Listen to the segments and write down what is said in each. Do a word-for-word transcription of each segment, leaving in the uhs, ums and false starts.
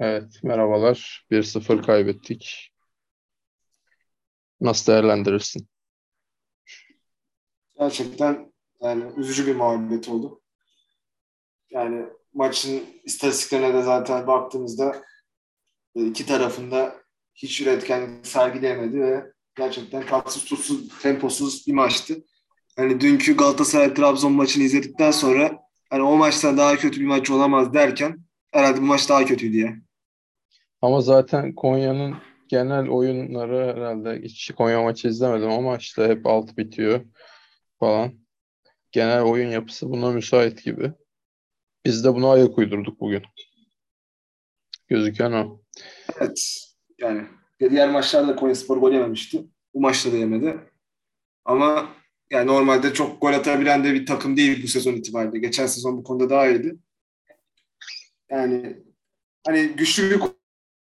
Evet, merhabalar. bir sıfır kaybettik. Nasıl değerlendirirsin? Gerçekten yani üzücü bir mağlubiyet oldu. Yani maçın istatistiklerine de zaten baktığımızda iki tarafında hiç üretkenlik sergileyemedi ve gerçekten tatsız tutsuz, temposuz bir maçtı. Hani dünkü Galatasaray-Trabzon maçını izledikten sonra hani o maçtan daha kötü bir maç olamaz derken herhalde bu maç daha kötüydü ya. Ama zaten Konya'nın genel oyunları herhalde hiç Konya maçı izlemedim ama işte hep alt bitiyor falan. Genel oyun yapısı buna müsait gibi. Biz de buna ayak uydurduk bugün. Gözüken o. Evet. Yani diğer maçlarda Konyaspor gol yememişti. Bu maçta da yemedi. Ama yani normalde çok gol atabilen de bir takım değil bu sezon itibariyle. Geçen sezon bu konuda daha iyiydi. Yani hani güçlü bir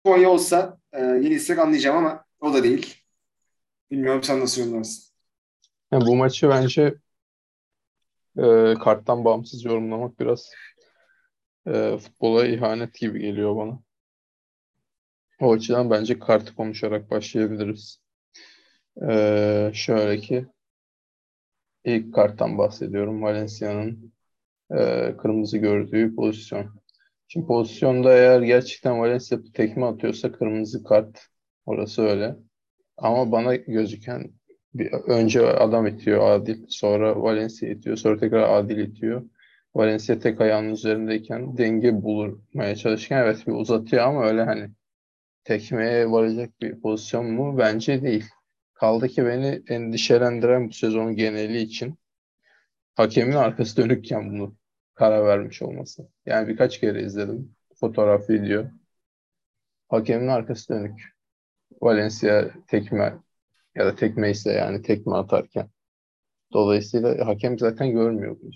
Konya olsa e, yenilsek anlayacağım ama o da değil. Bilmiyorum, sen nasıl yorumlarsın? Yani bu maçı bence e, karttan bağımsız yorumlamak biraz e, futbola ihanet gibi geliyor bana. O açıdan bence kartı konuşarak başlayabiliriz. E, şöyle ki ilk karttan bahsediyorum. Valencia'nın e, kırmızı gördüğü pozisyon. Şimdi pozisyonda eğer gerçekten Valencia tekme atıyorsa kırmızı kart. Orası öyle. Ama bana gözüken bir, önce adam itiyor Adil. Sonra Valencia itiyor. Sonra tekrar Adil itiyor. Valencia tek ayağının üzerindeyken denge bulmaya çalışırken evet bir uzatıyor ama öyle hani tekmeye varacak bir pozisyon mu? Bence değil. Kaldı ki beni endişelendiren bu sezon geneli için hakemin arkası dönükken bunu karar vermiş olması. Yani birkaç kere izledim. Fotoğraf, video. Hakemin arkası dönük. Valencia tekme ya da tekme ise yani tekme atarken. Dolayısıyla hakem zaten görmüyor bunu.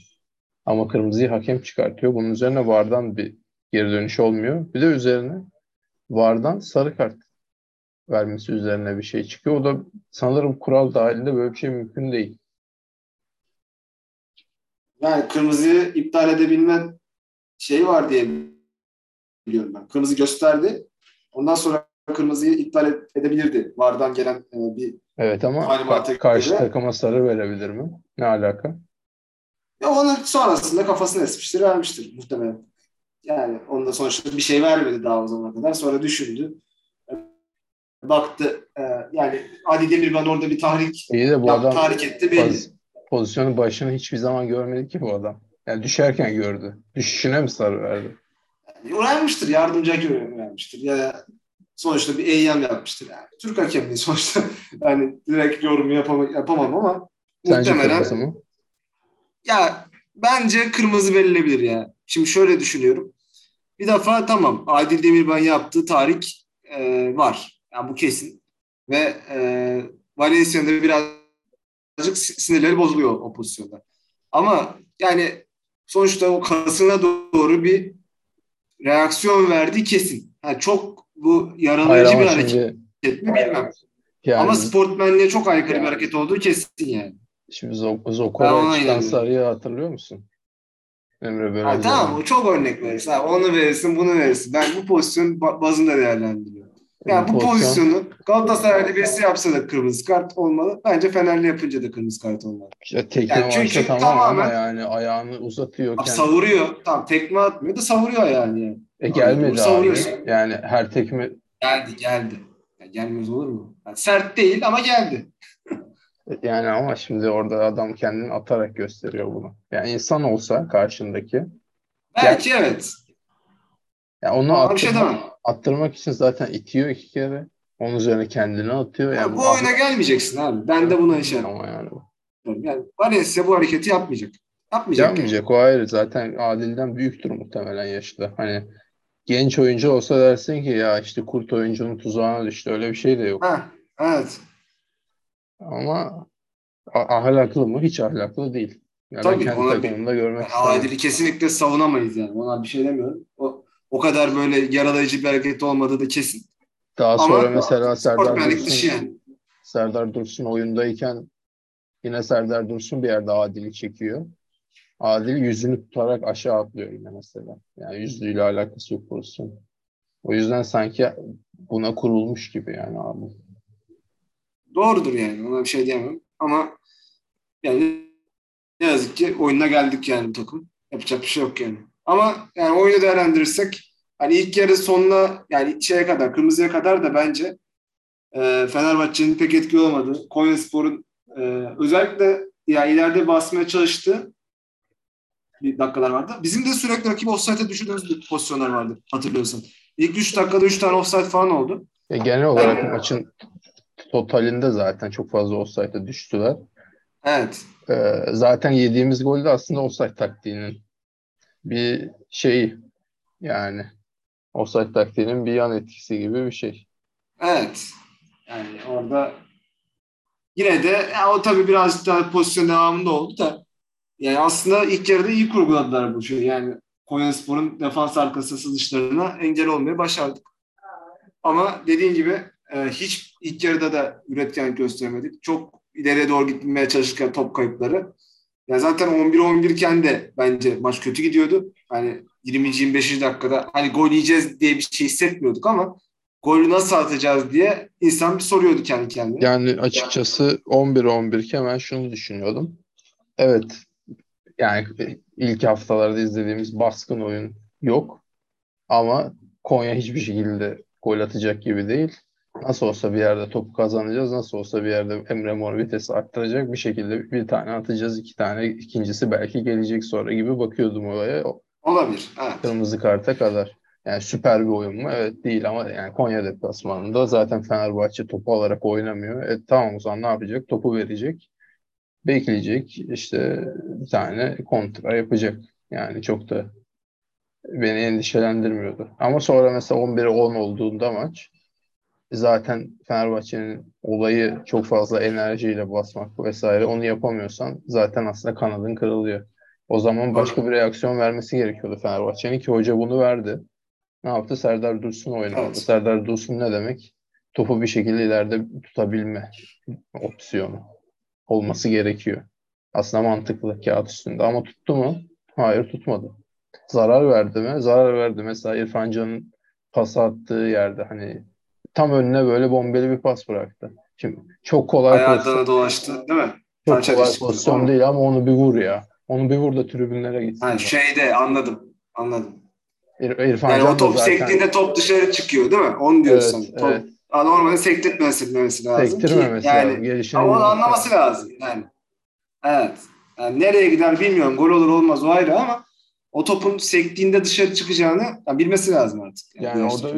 Ama kırmızıyı hakem çıkartıyor. Bunun üzerine VAR'dan bir geri dönüş olmuyor. Bir de üzerine VAR'dan sarı kart vermesi üzerine bir şey çıkıyor. O da sanırım kural dahilinde böyle bir şey mümkün değil. Yani kırmızıyı iptal edebilmen şey var diye biliyorum ben. Kırmızı gösterdi. Ondan sonra kırmızıyı iptal edebilirdi. VAR'dan gelen bir... Evet ama ka- karşı göre. Takıma sarı verebilir mi? Ne alaka? Ya onun sonrasında kafasını esmiştir, vermiştir muhtemelen. Yani onda sonuçta bir şey vermedi daha o zamana kadar. Sonra düşündü. Baktı. Yani Adi Demirban orada bir tahrik yaptı, tahrik etti belli. Faz- Pozisyonun başını hiçbir zaman görmedi ki bu adam. Yani düşerken gördü. Düşüşüne mi sarı verdi? Yani uğramıştır. Yardımcı hakeme uğramıştır. Ya sonuçta bir eyyam yapmıştır. Yani. Türk hakemliği sonuçta. Yani direkt yorum yapamam, yapamam ama sence kırmızı mı? Ya bence kırmızı verilebilir ya. Şimdi şöyle düşünüyorum. Bir defa tamam. Adil Demirban yaptığı tahrik e, var. Yani bu kesin. Ve e, Valencia'nın da biraz azıcık sinirleri bozuluyor o pozisyonda. Ama yani sonuçta o kasına doğru bir reaksiyon verdiği kesin. Yani çok bu yaralayıcı hayır, bir hareket şimdi, mi bilmem. Yani, ama sportmenliğe çok aykırı yani, bir hareket olduğu kesin yani. Şimdi Zokor'a çıkan sarıyı hatırlıyor musun? Emre böyle. Ha, tamam, çok örnek verirsin. Ha, onu verirsin, bunu verirsin. Ben bu pozisyon bazında değerlendiriyorum. Yani bu pozisyonu Galatasaray'da birisi yapsa da kırmızı kart olmalı. Bence Fenerli yapınca da kırmızı kart olmalı. Ya tekme yani çünkü tamam tamamen yani ayağını uzatıyor. Kendi... Savuruyor. Tamam, tekme atmıyor da savuruyor yani. E gelmedi abi. Yani her tekme... Geldi geldi. Yani gelmez olur mu? Yani sert değil ama geldi. Yani ama şimdi orada adam kendini atarak gösteriyor bunu. Yani insan olsa karşındaki... Belki yani... evet. Yani onu attırmak, şey attırmak için zaten itiyor iki kere. Onun üzerine kendini atıyor. Yani ya bu oyuna at- gelmeyeceksin abi. Ben de buna işe ama yani bu. Yani Valencia bu hareketi yapmayacak. Yapmayacak. Yapmayacak yani. O ayrı. Zaten Adil'den büyüktür muhtemelen yaşta. Hani genç oyuncu olsa dersin ki ya işte kurt oyuncunun tuzağına düştü. Öyle bir şey de yok. Ha, evet. Ama ahlaklı mı? Hiç ahlaklı değil. Yani tabii kendi takımında görmek yani istedim. Adil'i kesinlikle savunamayız yani. Ona bir şey demiyorum. O O kadar böyle yaralayıcı bir hareket olmadığı da kesin. Daha sonra ama mesela Serdar Dursun, yani. Serdar Dursun oyundayken yine Serdar Dursun bir yerde Adil'i çekiyor. Adil yüzünü tutarak aşağı atlıyor yine mesela. Yani yüzlüğüyle alakası yok olsun. O yüzden sanki buna kurulmuş gibi yani abi. Doğrudur yani. Ona bir şey diyemem. Ama yani ne yazık ki oyuna geldik yani takım. Yapacak bir şey yok yani. Ama yani oyunu değerlendirirsek hani ilk yarı sonuna yani şeye kadar, kırmızıya kadar da bence e, Fenerbahçe'nin pek etkili olmadı. Konyaspor'un e, özellikle yani ileride basmaya çalıştığı bir dakikalar vardı. Bizim de sürekli rakibi ofsayt'a düşürdüğümüz pozisyonlar vardı hatırlıyorsun. İlk üç dakikada üç tane ofsayt falan oldu. Ya genel olarak yani, maçın totalinde zaten çok fazla ofsayt'a düştüler. Evet. Ee, zaten yediğimiz gol de aslında ofsayt taktiğinin bir şeyi yani ofsayt taktiğinin bir yan etkisi gibi bir şey. Evet. Yani orada yine de ya o tabii birazcık daha pozisyon devamında oldu da yani aslında ilk yarıda iyi kurguladılar bu şeyi. Yani Konyaspor'un defans arkası sızışlarına engel olmayı başardık. Ama dediğin gibi hiç ilk yarıda da üretkenlik gösteremedik. Çok ileriye doğru gitmeye çalışırken top kayıpları. Yani zaten on bir on bir iken de bence maç kötü gidiyordu. Hani yirminci yirmi beşinci dakikada hani gol yiyeceğiz diye bir şey hissetmiyorduk ama golü nasıl atacağız diye insan bir soruyordu kendi kendine. Yani açıkçası on bir on bir iken ben şunu düşünüyordum. Evet yani ilk haftalarda izlediğimiz baskın oyun yok ama Konya hiçbir şekilde gol atacak gibi değil. Nasıl olsa bir yerde topu kazanacağız. Nasıl olsa bir yerde Emre Mor vitesi arttıracak. Bir şekilde bir tane atacağız. iki tane. İkincisi belki gelecek sonra gibi bakıyordum olaya. Olabilir. Evet. Kırmızı karta kadar. Yani süper bir oyun mu? Evet değil ama yani Konya deplasmanında zaten Fenerbahçe topu alarak oynamıyor. E tamam o zaman ne yapacak? Topu verecek. Bekleyecek. İşte bir tane kontra yapacak. Yani çok da beni endişelendirmiyordu. Ama sonra mesela on bire on olduğunda maç zaten Fenerbahçe'nin olayı çok fazla enerjiyle basmak vesaire. Onu yapamıyorsan zaten aslında kanadın kırılıyor. O zaman başka bir reaksiyon vermesi gerekiyordu Fenerbahçe'nin ki hoca bunu verdi. Ne yaptı? Serdar Dursun oynadı. Evet. Serdar Dursun ne demek? Topu bir şekilde ileride tutabilme opsiyonu olması gerekiyor. Aslında mantıklı kağıt üstünde ama tuttu mu? Hayır tutmadı. Zarar verdi mi? Zarar verdi. Mesela İrfan Can'ın pas attığı yerde hani tam önüne böyle bombeli bir pas bıraktı. Şimdi çok kolay ayağına dolaştı değil mi? Çok Tarçak kolay pozisyon ama. Değil ama onu bir vur ya. Onu bir vur da tribünlere gitsin. Yani şeyde anladım. Anladım. İr- İrfan yani Can o top zaten sektiğinde top dışarı çıkıyor değil mi? Onu diyorsun. Evet, top, evet. Normalde sektirtmemesi lazım. Sektirmemesi ki, yani, lazım. Gelişini ama onu anlaması lazım. Yani. Evet. Yani nereye gider bilmiyorum. Gol olur olmaz o ayrı ama o topun sektiğinde dışarı çıkacağını yani bilmesi lazım artık. Yani, yani orada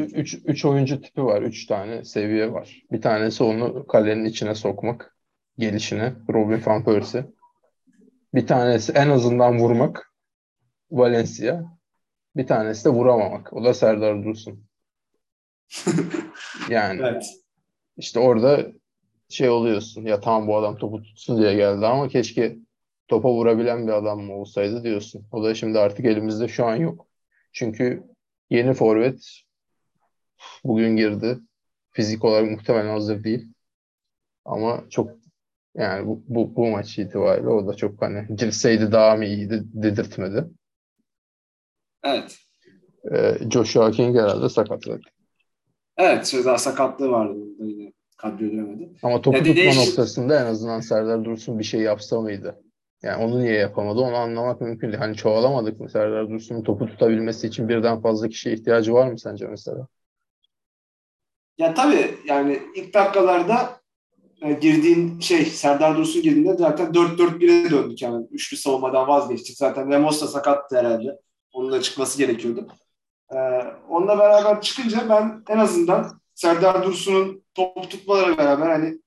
üç oyuncu tipi var. üç tane seviye var. Bir tanesi onu kalenin içine sokmak. Gelişine. Robin van Persie. Bir tanesi en azından vurmak. Valencia. Bir tanesi de vuramamak. O da Serdar Dursun. Yani evet. İşte orada şey oluyorsun. Ya tamam bu adam topu tutsun diye geldi ama keşke topa vurabilen bir adam mı olsaydı diyorsun. O da şimdi artık elimizde şu an yok. Çünkü yeni forvet bugün girdi. Fizik olarak muhtemelen hazır değil. Ama çok yani bu, bu, bu maç itibariyle o da çok hani girseydi daha mı iyiydi dedirtmedi. Evet. Ee, Joshua King herhalde sakatladı. Evet. Söz daha sakatlığı vardı. Kadroya giremedi. Ama topu ya tutma değiş- noktasında en azından Serdar Dursun bir şey yapsa mıydı? Yani onu niye yapamadı onu anlamak mümkün değil. Hani çoğalamadık mı? Serdar Dursun'un topu tutabilmesi için birden fazla kişiye ihtiyacı var mı sence mesela? Ya tabii yani ilk dakikalarda girdiğin şey Serdar Dursun girdiğinde zaten dört dört bire döndük yani. Üçlü savunmadan vazgeçtik. Zaten Ramos da sakattı herhalde. Onun da çıkması gerekiyordu. Ee, onunla beraber çıkınca ben en azından Serdar Dursun'un topu tutmaları beraber hani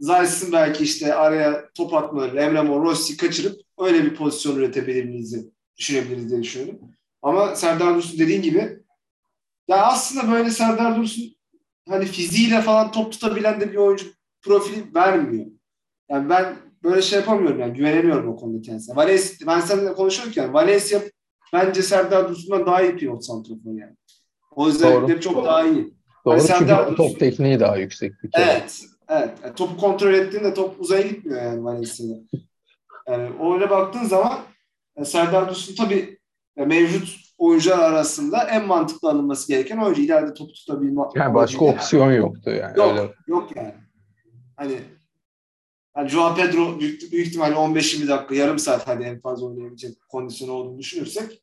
Zayis'in belki işte araya top atmaları, Emre Mor, Rossi kaçırıp öyle bir pozisyon üretebilir miyiz düşünebiliriz diye düşünüyorum. Ama Serdar Dursun dediğin gibi ya aslında böyle Serdar Dursun hani fiziğiyle falan top tutabilen de bir oyuncu profili vermiyor. Yani ben böyle şey yapamıyorum yani güvenemiyorum o konuda kendisine. Vales, ben seninle konuşurken Valencia bence Serdar Dursun'dan daha iyi pivot santrafor yani. O özellikle çok daha iyi. Doğru yani çünkü Dursun, top tekniği daha yüksek bir kere. Evet. Evet. Yani topu kontrol ettiğinde top uzaya gitmiyor yani Valencia'ya. Yani öyle baktığın zaman yani Serdar Dursun tabii yani mevcut oyuncular arasında en mantıklı alınması gereken oyuncu. İleride topu tutabilme. Yani başka opsiyon yani. Yoktu yani. Yok, öyle. Yok yani. Hani yani Joao Pedro büyük, büyük ihtimalle on beş yirmi dakika, yarım saat hani en fazla oynayabilecek kondisyonu olduğunu düşünürsek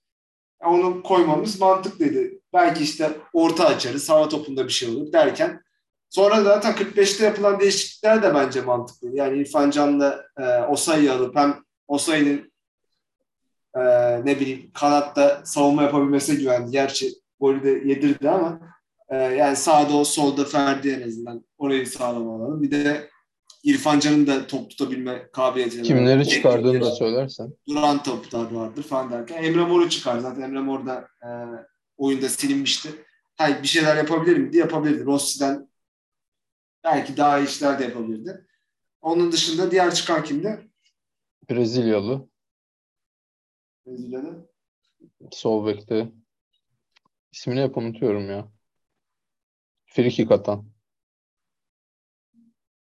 yani onu koymamız mantıklıydı. Belki işte orta açarız, hava topunda bir şey olur derken sonra zaten kırk beşte yapılan değişiklikler de bence mantıklı. Yani İrfan Can'la e, Osayi'yi alıp hem Osayi'nin e, ne bileyim kanatta savunma yapabilmesine güvendi. Gerçi golü de yedirdi ama e, yani sağda o, solda Ferdi en azından orayı sağlamalı. Bir de İrfan Can'ın da top tutabilme kabiliyetine. Kimleri çıkardığını da söylersen. Duran toplar vardır falan derken. Emre Mor'u çıkar. Zaten Emre Mor da e, oyunda silinmişti. Hayır, bir şeyler yapabilir miydi? Yapabilirdi. Rossi'den belki daha iyi işler de yapabilirdi. Onun dışında diğer çıkan kimdi? Brezilyalı. Brezilyalı. Sol bekte. İsmini hep unutuyorum ya. Frikik atan.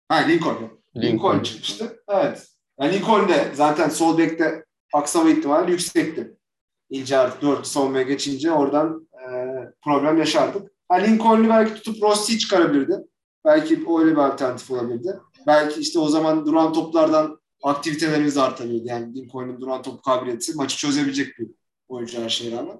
Ha, Lincoln. Lincoln çıkmıştı. Evet. Yani Lincoln de zaten sol bekte aksama ihtimali yüksekti. İlce artık dört savunmaya geçince oradan e, problem yaşardık. Ha, Lincoln'u belki tutup Rossi'yi çıkarabilirdi. Belki öyle bir alternatif olabilirdi. Belki işte o zaman duran toplardan aktivitelerimiz artabilirdi. Yani Lincoln'un duran top kabiliyeti maçı çözebilecek bir oyuncu her şeye rağmen.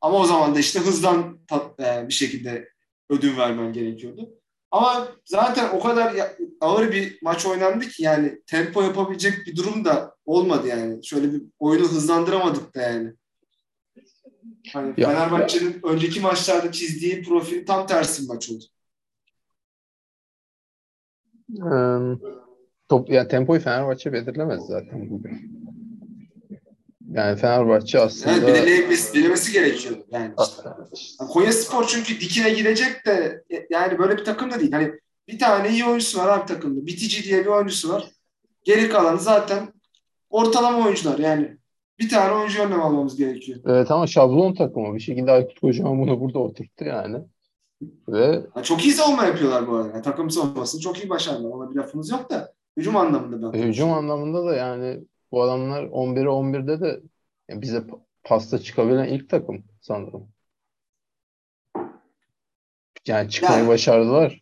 Ama o zaman da işte hızdan tat, e, bir şekilde ödün vermen gerekiyordu. Ama zaten o kadar ağır bir maç oynandı ki yani tempo yapabilecek bir durum da olmadı yani. Şöyle bir oyunu hızlandıramadık da yani. Hani ya, Fenerbahçe'nin ya. önceki maçlarda çizdiği profil tam tersi bir maç oldu. Ee, top, yani tempoyu Fenerbahçe belirlemez zaten bugün. Yani Fenerbahçe aslında... Evet, bilemesi, bilemesi gerekiyor. Yani işte. Konyaspor çünkü dikine gidecek de yani böyle bir takım da değil. Hani bir tane iyi oyuncusu var abi takımda. Bitici diye bir oyuncusu var. Geri kalanı zaten ortalama oyuncular. Yani bir tane oyuncu önlem almamız gerekiyor. Evet ama şablon takımı. Bir şekilde Aykut Kocaman bunu burada oturttu yani. Ve... Ya çok iyi savunma yapıyorlar bu arada. Yani takım savunmasını çok iyi başardılar. Ona bir lafımız yok da hücum anlamında ben. Hücum anlamında da yani bu adamlar on bire on birde de yani bize pasta çıkabilen ilk takım sanırım. Yani çıkmayı yani, başardılar.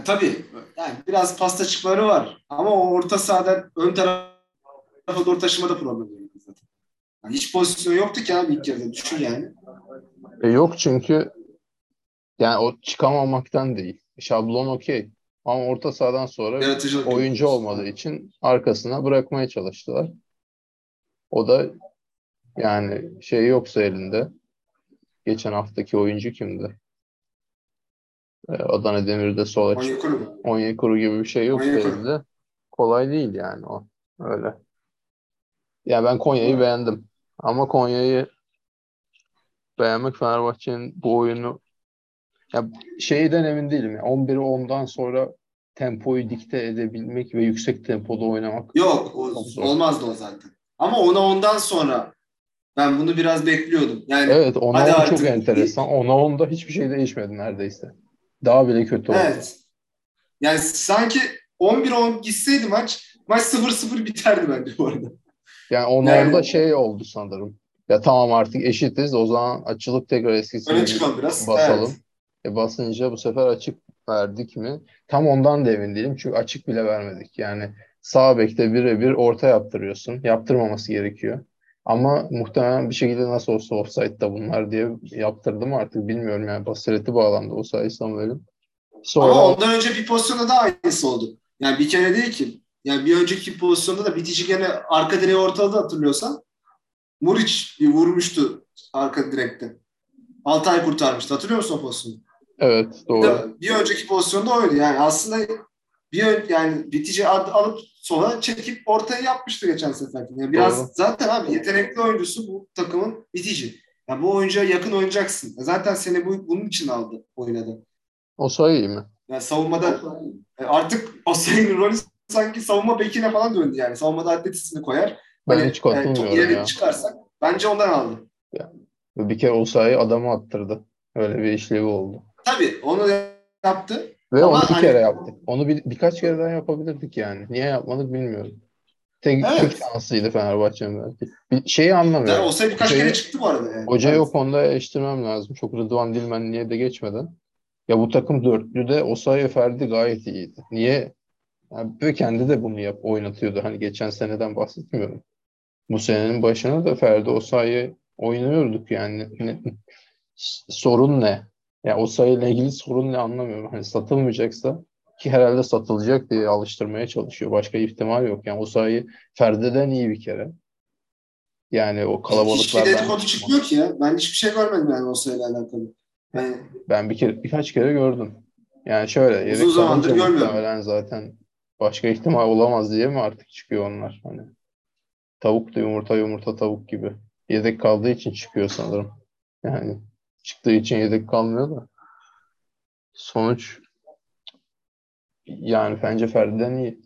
E, tabii. Yani biraz pasta çıkmaları var. Ama o orta sahadan ön tarafa doğru taşımada problem yok zaten. Yani hiç pozisyon yoktu ki abi ilk yarıda. Düşün yani. E, yok çünkü yani o çıkamamaktan değil. Şablon okey. Ama orta sahadan sonra yaratıcılık oyuncu yok olmadığı için arkasına bırakmaya çalıştılar. O da yani şey yoksa elinde. Geçen haftaki oyuncu kimdi? Ee, Adana Demir'de sola çıktı. Onyekuru gibi bir şey yoksa elinde. Kolay değil yani o. Öyle. Ya yani ben Konya'yı evet. beğendim. Ama Konya'yı beğenmek Fenerbahçe'nin bu oyunu ya şeyden emin değilim. Yani on bire ondan sonra tempoyu dikte edebilmek ve yüksek tempoda oynamak. Yok. O, olmazdı o zaten. Ama ona ondan sonra ben bunu biraz bekliyordum. Yani, evet. Ona on artık... çok enteresan. Ona onda hiçbir şey değişmedi neredeyse. Daha bile kötü oldu. Evet. Yani sanki on bir on gitseydi maç maç sıfır sıfır biterdi bence bu arada. Yani ona yani... onda şey oldu sanırım. Ya tamam artık eşitiz. O zaman açılıp tekrar eskisini öyle çıkalım biraz. Basalım. Evet. E basınca bu sefer açık verdik mi? Tam ondan da emin değilim. Çünkü açık bile vermedik. Yani sağ bekte birebir orta yaptırıyorsun. Yaptırmaması gerekiyor. Ama muhtemelen bir şekilde nasıl olsa offside'da bunlar diye yaptırdım artık. Bilmiyorum yani basireti bağlandı. O sayı sanırım. Sonra... Ama ondan önce bir pozisyonda da aynısı oldu. Yani bir kere değil ki. Yani bir önceki pozisyonda da bitici gene arka direği ortada hatırlıyorsan. Muriç bir vurmuştu arka direkte. Altay kurtarmıştı. Hatırlıyor musun o pozisyonu? Evet, doğru. Bir önceki pozisyonda oydu. Yani aslında bir ön, yani bitici alıp sola çekip ortaya yapmıştı geçen sefer. Yani biraz doğru. Zaten abi yetenekli oyuncusu bu takımın bitici. Yani bu oyuncuya yakın oynayacaksın. Zaten seni bu, bunun için aldı, oynadı. O sayı iyi mi? Yani savunmada artık o sayının rolü sanki savunma bekine falan döndü yani. Savunmada atletizmini koyar. Ben hani, hiç katılmıyorum ya. Çıkarsak bence ondan aldı. Yani, bir kere o sayı adamı attırdı. Öyle bir işlevi oldu. Tabii onu yaptı. Ve ama onu bir hani... kere yaptık. Onu bir, birkaç kere daha yapabilirdik yani. Niye yapmadık bilmiyorum. Tek, evet. tek şanslıydı Fenerbahçe'nin belki. Bir şeyi anlamıyorum. Yani olsaydı birkaç şey, kere çıktı bu arada. Yani. Hocayı o konuda eleştirmem lazım. Çok Rıdvan Dilmenli'ye de geçmeden. Ya bu takım dörtlüde Osayi Ferdi gayet iyiydi. Niye? Yani kendi de bunu yap oynatıyordu. Hani geçen seneden bahsetmiyorum. Bu senenin başına da Ferdi Osayi oynuyorduk yani. Ne, sorun ne? Ya Osayi ile ilgili sorun ne anlamıyorum. Hani satılmayacaksa ki herhalde satılacak diye alıştırmaya çalışıyor. Başka ihtimal yok. Yani Osayi Ferdi'den iyi bir kere. Yani o kalabalıklardan... Hiçbir dedikodu çıkmıyor ki ya. Ben hiçbir şey görmedim yani Osayi'yle alakalı. Yani... Ben bir kere, birkaç kere gördüm. Yani şöyle... Uzun zamandır görmüyorum. Zaten başka ihtimal olamaz diye mi artık çıkıyor onlar? Hani tavuk da yumurta, yumurta tavuk gibi. Yedek kaldığı için çıkıyor sanırım. Yani çıktığı için yedek kalmıyor da. Sonuç... Yani bence Ferdi'den iyi.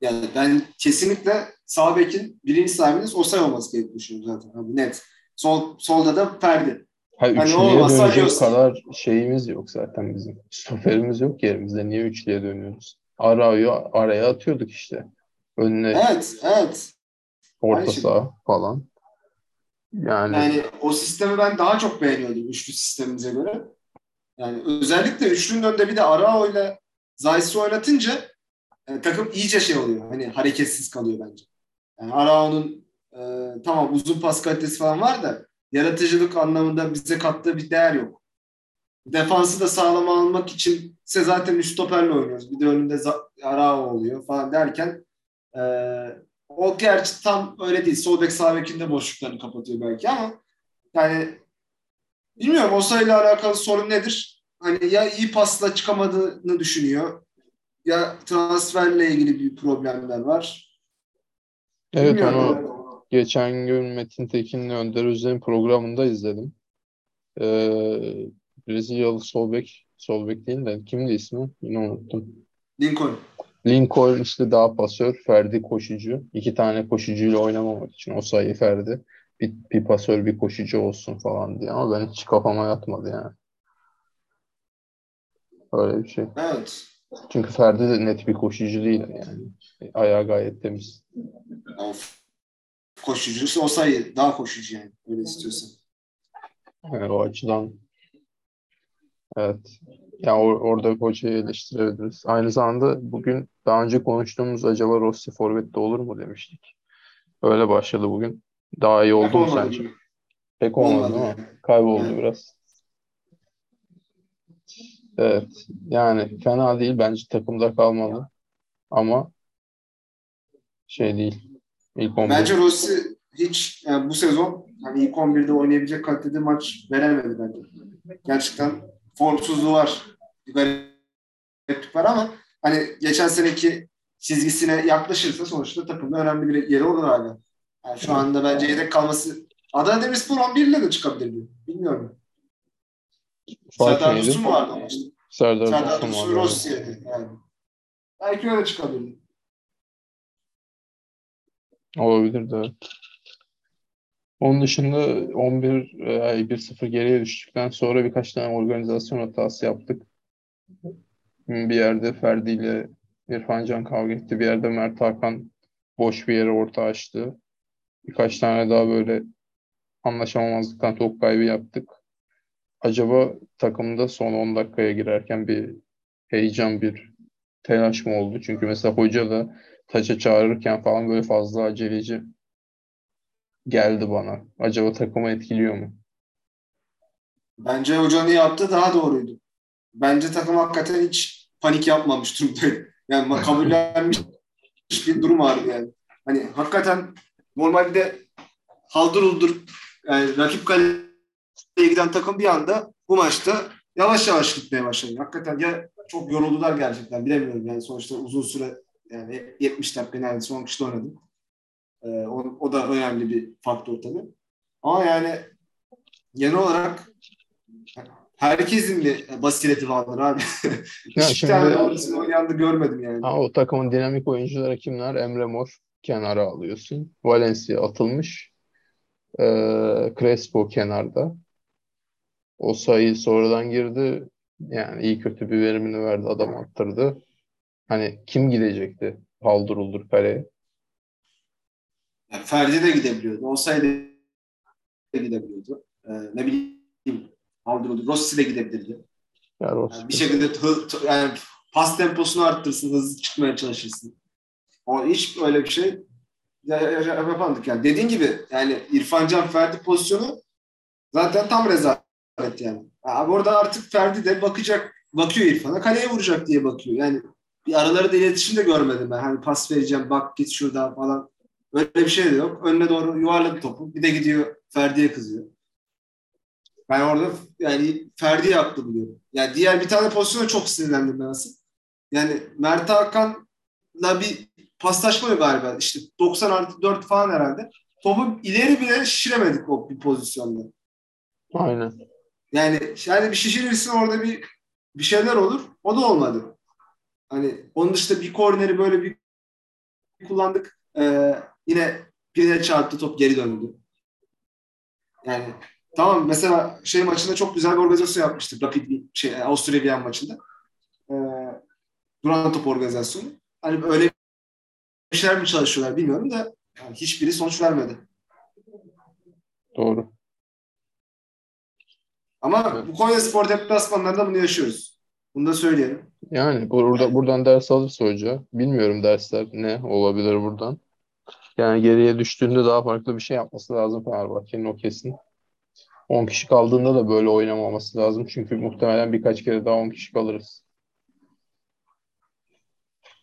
Yani ben kesinlikle sağ bekin birinci sahibiniz Osayi olması gerektiğini düşünüyorum zaten. Abi net. Sol, solda da Ferdi. Hayır, hani üçlüye dönecek diyorsun. Kadar şeyimiz yok zaten bizim. Stoperimiz yok yerimizde. Niye üçlüye dönüyoruz? Araya, araya atıyorduk işte. Önüne. Evet, evet. Orta saha falan. Yani... yani o sistemi ben daha çok beğeniyordum üçlü sistemimize göre. Yani özellikle üçlünün önünde bir de Arao ile Zayt'sı oynatınca e, takım iyice şey oluyor. Hani hareketsiz kalıyor bence. Yani Arao'nun e, tamam uzun pas kalitesi falan var da yaratıcılık anlamında bize kattığı bir değer yok. Defansı da sağlam almak için ise zaten üç stoperle oynuyoruz. Bir de önünde Arao oluyor falan derken e, o gerçi tam öyle değil. Sol bek sağ bekin de boşluklarını kapatıyor belki ama yani bilmiyorum Osa'yla alakalı sorun nedir? Hani ya iyi pasla çıkamadığını düşünüyor ya transferle ilgili bir problemler var. Evet bilmiyorum onu yani. Geçen gün Metin Tekin'le Önder Özden'in programında izledim. Ee, Brezilyalı Solbek, Solbek değil de kimdi ismi? Yine unuttum. Lincoln. Lincoln işte daha pasör, Ferdi koşucu. İki tane koşucuyla oynamamak için o sayı Ferdi. Bir, bir pasör bir koşucu olsun falan diye ama ben hiç kafama yatmadı yani. Öyle bir şey. Evet. Çünkü Ferdi de net bir koşucu değil yani. Ayağı gayet temiz. Of. Koşucusu olsaydı daha koşucu yani. Öyle istiyorsan. Yani o açıdan evet. Yani or- orada hocayı eleştirebiliriz. Aynı zamanda bugün daha önce konuştuğumuz acaba Rossi forvette olur mu demiştik. Öyle başladı bugün. Daha iyi oldu mu sence? Mi? Pek olmadı, olmadı ama kayboldu yani. Biraz. Evet. Yani fena değil. Bence takımda kalmalı. Ama şey değil. İlk on bir. Bence Rossi hiç yani bu sezon hani ilk on birde oynayabilecek kalitede maç veremedi bence. Gerçekten formsuzluğu var. Bir gariplik var ama hani geçen seneki çizgisine yaklaşırsa sonuçta takımda önemli bir yeri olur hala. Yani şu anda bence yedek kalması Adana Demirspor on birle de çıkabilir diyor. Bilmiyorum. Serdar Dursun mu vardı ama işte? Serdar Dursun Rossi'ydi yani. Belki öyle çıkabilir. Olabilir de. Onun dışında on bir bir sıfır geriye düştükten sonra birkaç tane organizasyon hatası yaptık. Bir yerde Ferdi ile İrfan Can kavga etti. Bir yerde Mert Hakan boş bir yere orta açtı. Birkaç tane daha böyle anlaşamamazlıktan top kaybı yaptık. Acaba takımda son on dakikaya girerken bir heyecan, bir telaş mı oldu? Çünkü mesela hoca da taça çağırırken falan böyle fazla aceleci geldi bana. Acaba takımı etkiliyor mu? Bence hocanın yaptığı daha doğruydu. Bence takım hakikaten hiç panik yapmamış durumda. Yani kabullenmiş bir durum vardı yani. Hani hakikaten normalde haldır uldur yani rakip kale giden takım bir anda bu maçta yavaş yavaş gitmeye başladı. Hakikaten ya çok yoruldular gerçekten. Bilemiyorum yani sonuçta uzun süre yani yetmiş dakika neredeyse on kişi oynadı. Ee, o, o da önemli bir faktör tabii. Ama yani genel olarak herkesin bir basireti vardır abi. Hiç bir tane orasını oynayandı görmedim yani. Ha, o takımın dinamik oyuncuları kimler? Emre Mor kenara alıyorsun. Valencia atılmış. Ee, Crespo kenarda. O sayı sonradan girdi. Yani iyi kötü bir verimini verdi. Adam attırdı. Hani kim gidecekti? Paldır uldur kaleye. Yani Ferdi de gidebiliyordu. Olsaydı de gidebiliyordu. Ee, ne bileyim Aldo Rossi de gidebilirdi. Ya, Rossi. Yani bir şekilde t- t- yani pas temposunu arttırsın, hızlı çıkmaya çalışırsın. O hiç öyle bir şey yapamadık yani. Dediğin gibi yani İrfan Can Ferdi pozisyonu zaten tam rezalet yani. Abi orada artık Ferdi de bakacak, bakıyor İrfan'a, kaleye vuracak diye bakıyor. Yani bir araları da iletişim de görmedim ben. Hani pas vereceğim, bak git şuradan falan. Öyle bir şey de yok. Önüne doğru yuvarladı topu. Bir de gidiyor Ferdi'ye kızıyor. Ben orada yani Ferdi'ye haklı biliyorum. Yani diğer bir tane pozisyona çok sinirlendim ben aslında. Yani Mert Hakan'la bir paslaşma galiba. İşte doksan artı dört falan herhalde. Topu ileri bile şişiremedik o bir pozisyonda. Aynen. Yani yani bir şişirirsin orada bir bir şeyler olur. O da olmadı. Hani onun dışında bir korneri böyle bir kullandık. Ee, yine birine çarptı, top geri döndü. Yani tamam, mesela şey maçında çok güzel bir organizasyon yapmıştık. Rapid bir şey, Avusturya Viyan maçında. Ee, duran top organizasyonu. Hani öyle bir şeyler mi çalışıyorlar bilmiyorum da yani hiçbiri sonuç vermedi. Doğru. Ama evet. Bu Konyaspor deplasmanlarında bunu yaşıyoruz. Bunu da söyleyelim. Yani burada, buradan ders alırsa hoca, bilmiyorum dersler ne olabilir buradan. Yani geriye düştüğünde daha farklı bir şey yapması lazım Fenerbahçe'nin, o kesin. on kişi kaldığında da böyle oynamaması lazım. Çünkü muhtemelen birkaç kere daha on kişi kalırız.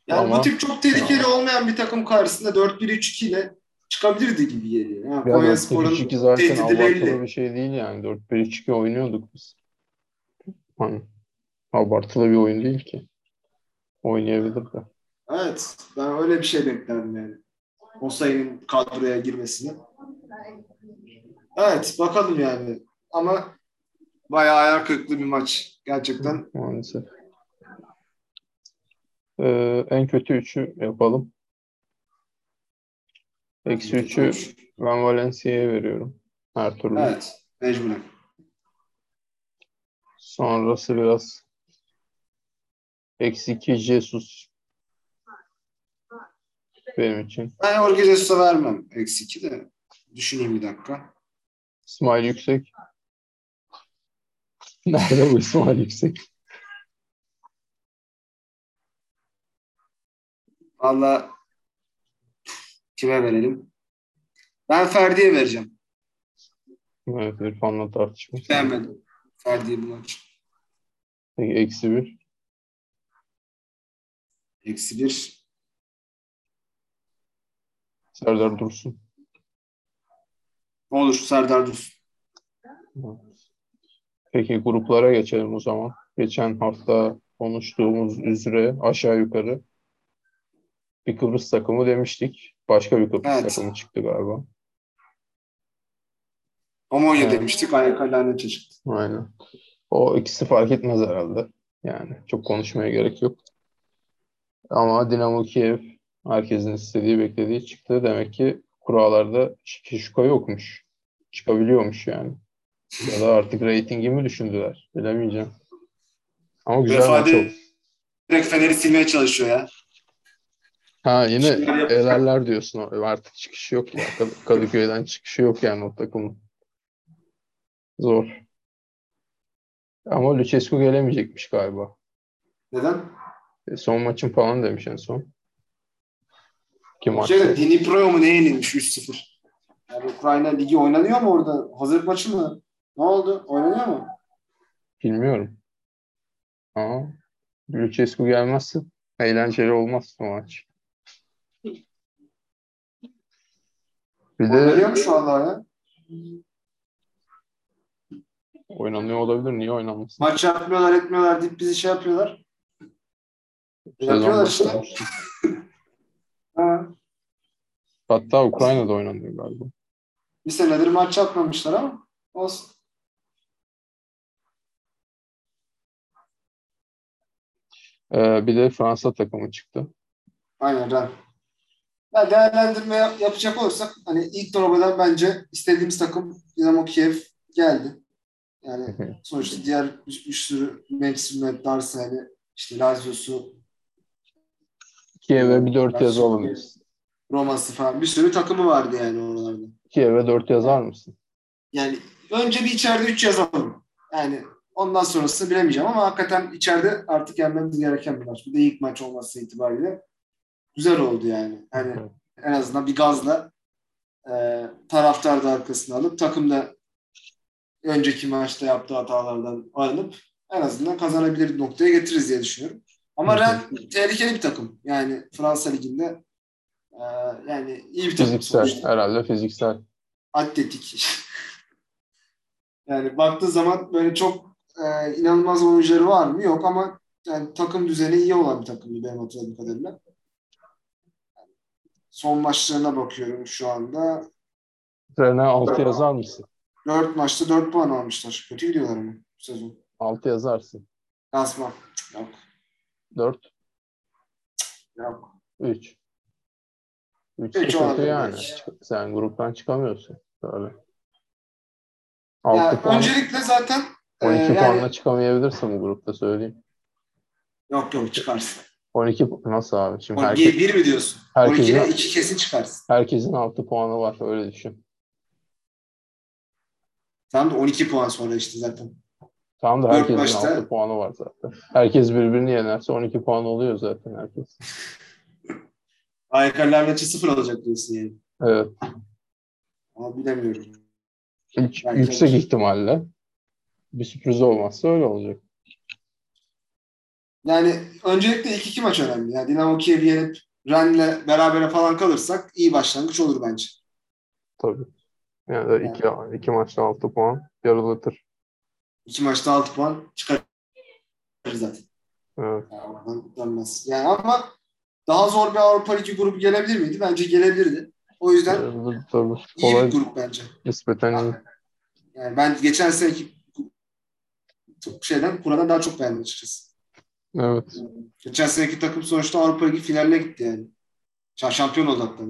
Yani ama bu tip çok tehlikeli yani olmayan bir takım karşısında dört bir üç iki ile çıkabilirdi gibi geliyor. Yani Konyaspor'un tehdidi belli. Abartılı bir şey değil yani. dört bir üç iki oynuyorduk biz. Hani abartılı bir oyun değil ki. Oynayabilir de. Evet. Ben öyle bir şey beklerdim yani. O sayının kadroya girmesini. Evet. Bakalım yani. Ama bayağı ayağı kırıklı bir maç. Gerçekten. Maalesef. Ee, en kötü üçü yapalım. Eksi üçü ben Valencia'ya veriyorum. Her türlü. Evet. Mecburen. Sonrası biraz eksi iki Jesus. Benim için. Ben Jorge Jesus'a vermem. Eksi iki de. Düşüneyim bir dakika. İsmail Yüksek. Nerede bu İsmail Yüksek? Vallahi kime verelim? Ben Ferdi'ye vereceğim. Evet, İrfan'la tartışmış. Vermedim. Ferdi'ye bu maç. Peki, eksi bir. Eksi bir. Serdar Dursun. Olur, Serdar Dursun. Peki, gruplara geçelim o zaman. Geçen hafta konuştuğumuz üzere aşağı yukarı bir Kıbrıs takımı demiştik. Başka bir Kıbrıs evet. takımı çıktı galiba. Amonya yani. demiştik. Ayaklarına çıktı. Aynen. O ikisi fark etmez herhalde. Yani çok konuşmaya gerek yok. Ama Dinamo Kiev herkesin istediği, beklediği çıktı. Demek ki kurallarda şişko yokmuş. Çıkabiliyormuş yani. Ya da artık reytingi mi düşündüler? Bilemeyeceğim. Ama güzel maç oldu. Direkt Fener'i silmeye çalışıyor ya. Ha yine elerler diyorsun. Artık çıkışı yok ya. Kadıköy'den çıkışı yok yani o takımın. Zor. Ama Lucescu gelemeyecekmiş galiba. Neden? E, son maçın falan demiş en son. Ki maçta. Dnipro'ya mı ne yenilmiş üç sıfır? Yani Ukrayna Ligi oynanıyor mu orada? Hazırlık maçı mı? Ne oldu? Oynanıyor mu? Bilmiyorum. Ama Lucescu gelmezse eğlenceli olmaz bu maç. Bir de oynanıyormuş vallahi ya. Oynanıyor olabilir. Niye oynanmasın? Maç yapmıyorlar, etmiyorlar deyip bizi şey yapıyorlar. Sezon yapıyorlar işte. Ha. Hatta Ukrayna'da oynanıyor galiba. Bir senedir maç yapmamışlar ama olsun. Ee, bir de Fransa takımı çıktı. Aynen. Ya yani değerlendirme yap- yapacak olursak hani ilk drop'dan bence istediğimiz takım Dinamo Kiev geldi. Yani sonuçta diğer bir, bir sürü Manchester United, Arsenal, işte Lazio'su Kiev'e bir dört yazı alabiliriz. Roma'sı falan. Bir sürü takımı vardı yani oralarda. Kiev'e dört yazar mısın? Yani önce bir içeride üç yazalım. Yani ondan sonrasını bilemeyeceğim ama hakikaten içeride artık yenmemiz gereken bir maç. Bu da ilk maç olması itibariyle güzel oldu yani. Hani evet. En azından bir gazla e, taraftar da arkasını alıp takım da önceki maçta yaptığı hatalardan ayrılıp en azından kazanabilir bir noktaya getiririz diye düşünüyorum. Ama Rennes tehlikeli bir takım. Yani Fransa Ligi'nde e, yani iyi bir takım. Fiziksel sonuçta. Herhalde fiziksel. Atletik. Yani baktığı zaman böyle çok e, inanılmaz oyuncuları var mı? Yok ama yani takım düzeni iyi olan bir takımdı benim hatırladığım kadarıyla. Son maçlarına bakıyorum şu anda. Rene altı yazar mısın? dört maçta dört puan almışlar. Kötü gidiyorlar ama bu sezon. altı yazarsın. Yazmam. Yok. dört. Yok. üç. üç kötü yani. Sen gruptan çıkamıyorsun. Böyle. Yani puan. Öncelikle zaten on iki e, puanla yani... çıkamayabilirsin bu grupta söyleyeyim. Yok yok çıkarsın. on iki nasıl abi? Şimdi on ikiye herkes, bir mi diyorsun? on ikiye iki kesin çıkarsın. Herkesin altı puanı var öyle düşün. Tamam da on iki puan sonra işte zaten. Tamam da herkesin başta... altı puanı var zaten. Herkes birbirini yenerse on iki puan oluyor zaten herkes. Aykarlar maçı sıfır alacak diyorsun yani. Evet. Ama bilemiyorum. Hiç, yüksek olur. ihtimalle bir sürpriz olmazsa öyle olacak. Yani öncelikle ilk iki maç önemli. Yani Dinamo Kiev'i yenip Rennes'le berabere falan kalırsak iyi başlangıç olur bence. Tabii. Yani, yani. iki, iki maçta altı puan yarılatır. İki maçta altı puan çıkarır zaten. Evet. Yani, yani ama daha zor bir Avrupa Ligi grubu gelebilir miydi? Bence gelebilirdi. O yüzden tabii, tabii. iyi kolay bir grup bence. Nispeten iyi. Yani ben geçen seneki şeyden kuradan daha çok beğendim açıkçası. Evet. Geçen seneki takım sonuçta Avrupa Ligi finaline gitti yani. Şampiyon oldu hatta.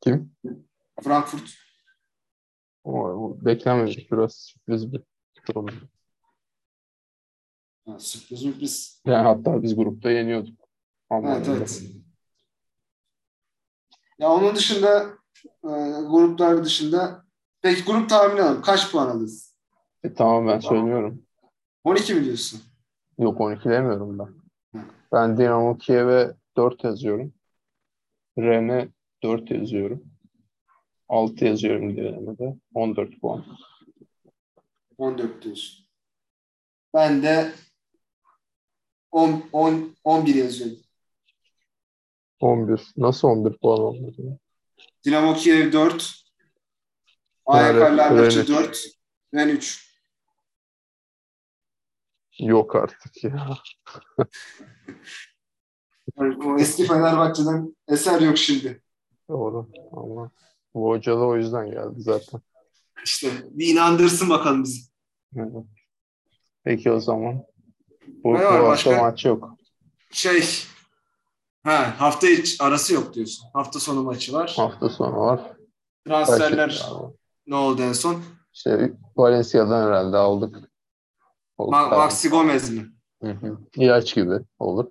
Kim? Frankfurt. O, beklenmedik. Biraz sürpriz bir durum. Ha, sürpriz sürpriz. Yani hatta biz grupta yeniyorduk. Ama evet evet. Ya onun dışında e, gruplar dışında peki grup tahmini alalım. Kaç puan alırız? E, tamam ben tamam. söylüyorum. on iki mi diyorsun? Yok on iki demiyorum ben. Hı. Ben Dinamo Kiev'e dört yazıyorum. Rennes'e dört yazıyorum. altı yazıyorum Dinamo de. on dört puan. on dört diyorsun. Ben de on, on, on bir yazıyorum. on bir. Nasıl on bir puan oldu? Dinamo Kiev dört. Ayaklarlarca dört. Ben üç. Yok artık ya. O eski Fenerbahçe'den eser yok şimdi. Doğru. Ama bu hoca da o yüzden geldi zaten. İşte bir inandırsın bakalım bizi. Evet. Peki o zaman. Bu hafta maç yok. Şey... Ha, hafta hiç arası yok diyorsun. Hafta sonu maçı var. Hafta sonu var. Transferler ne oldu en son? İşte Valencia'dan herhalde aldık. Ma- Maxi Gomez mi? Hı hı. İlaç gibi olur.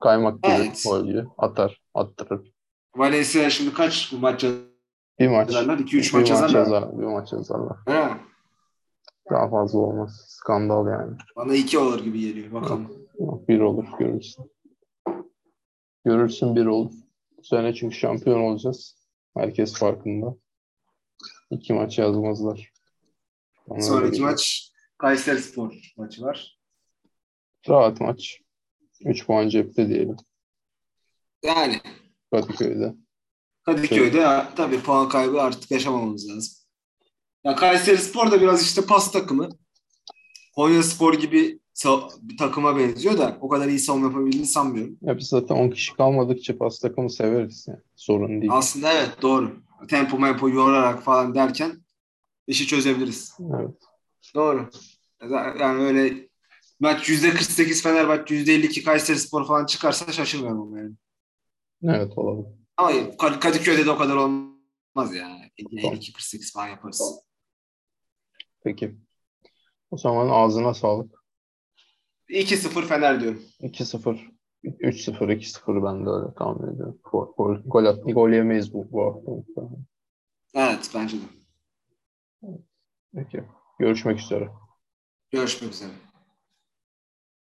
Kaymak gibi evet. oluyor. Atar, attırır. Valencia şimdi kaç maç bir maç. Yazarlar? iki üç maç yazarlar. Bir maç yazarlar. Ha. Daha fazla olmaz. Skandal yani. Bana iki olur gibi geliyor. Bakalım. bir olur görürsün. Görürsün bir olur. Bu sene çünkü şampiyon olacağız. Herkes farkında. İki maç yazmazlar. Onları sonraki biliyorum. Maç Kayserispor maçı var. Rahat maç. üç puan cepte diyelim. Yani. Kadıköy'de. Kadıköy'de ya, tabii puan kaybı artık yaşamamamız lazım. Ya Kayserispor da biraz işte pas takımı. Konyaspor gibi bir takıma benziyor da o kadar iyi savunma yapabildiğini sanmıyorum. Ya biz zaten on kişi kalmadıkça pas takımı severiz. Yani. Sorun değil. Aslında evet doğru. Tempo tempo yorarak falan derken işi çözebiliriz. Evet. Doğru. Yani öyle maç yüzde kırk sekiz Fenerbahçe, yüzde elli iki Kayserispor falan çıkarsa şaşırmıyorum ama yani. Evet olabilir. Ama Kadıköy'de de o kadar olmaz yani. elli iki kırk sekiz falan yaparız. Peki. O zaman ağzına sağlık. iki sıfır Fener diyorum. iki sıfır üç sıfır, iki sıfır ben de öyle tahmin ediyorum. Gol, gol, gol, at, gol yemeyiz bu, bu hafta. Evet, bence de. Peki. Görüşmek üzere. Görüşmek üzere.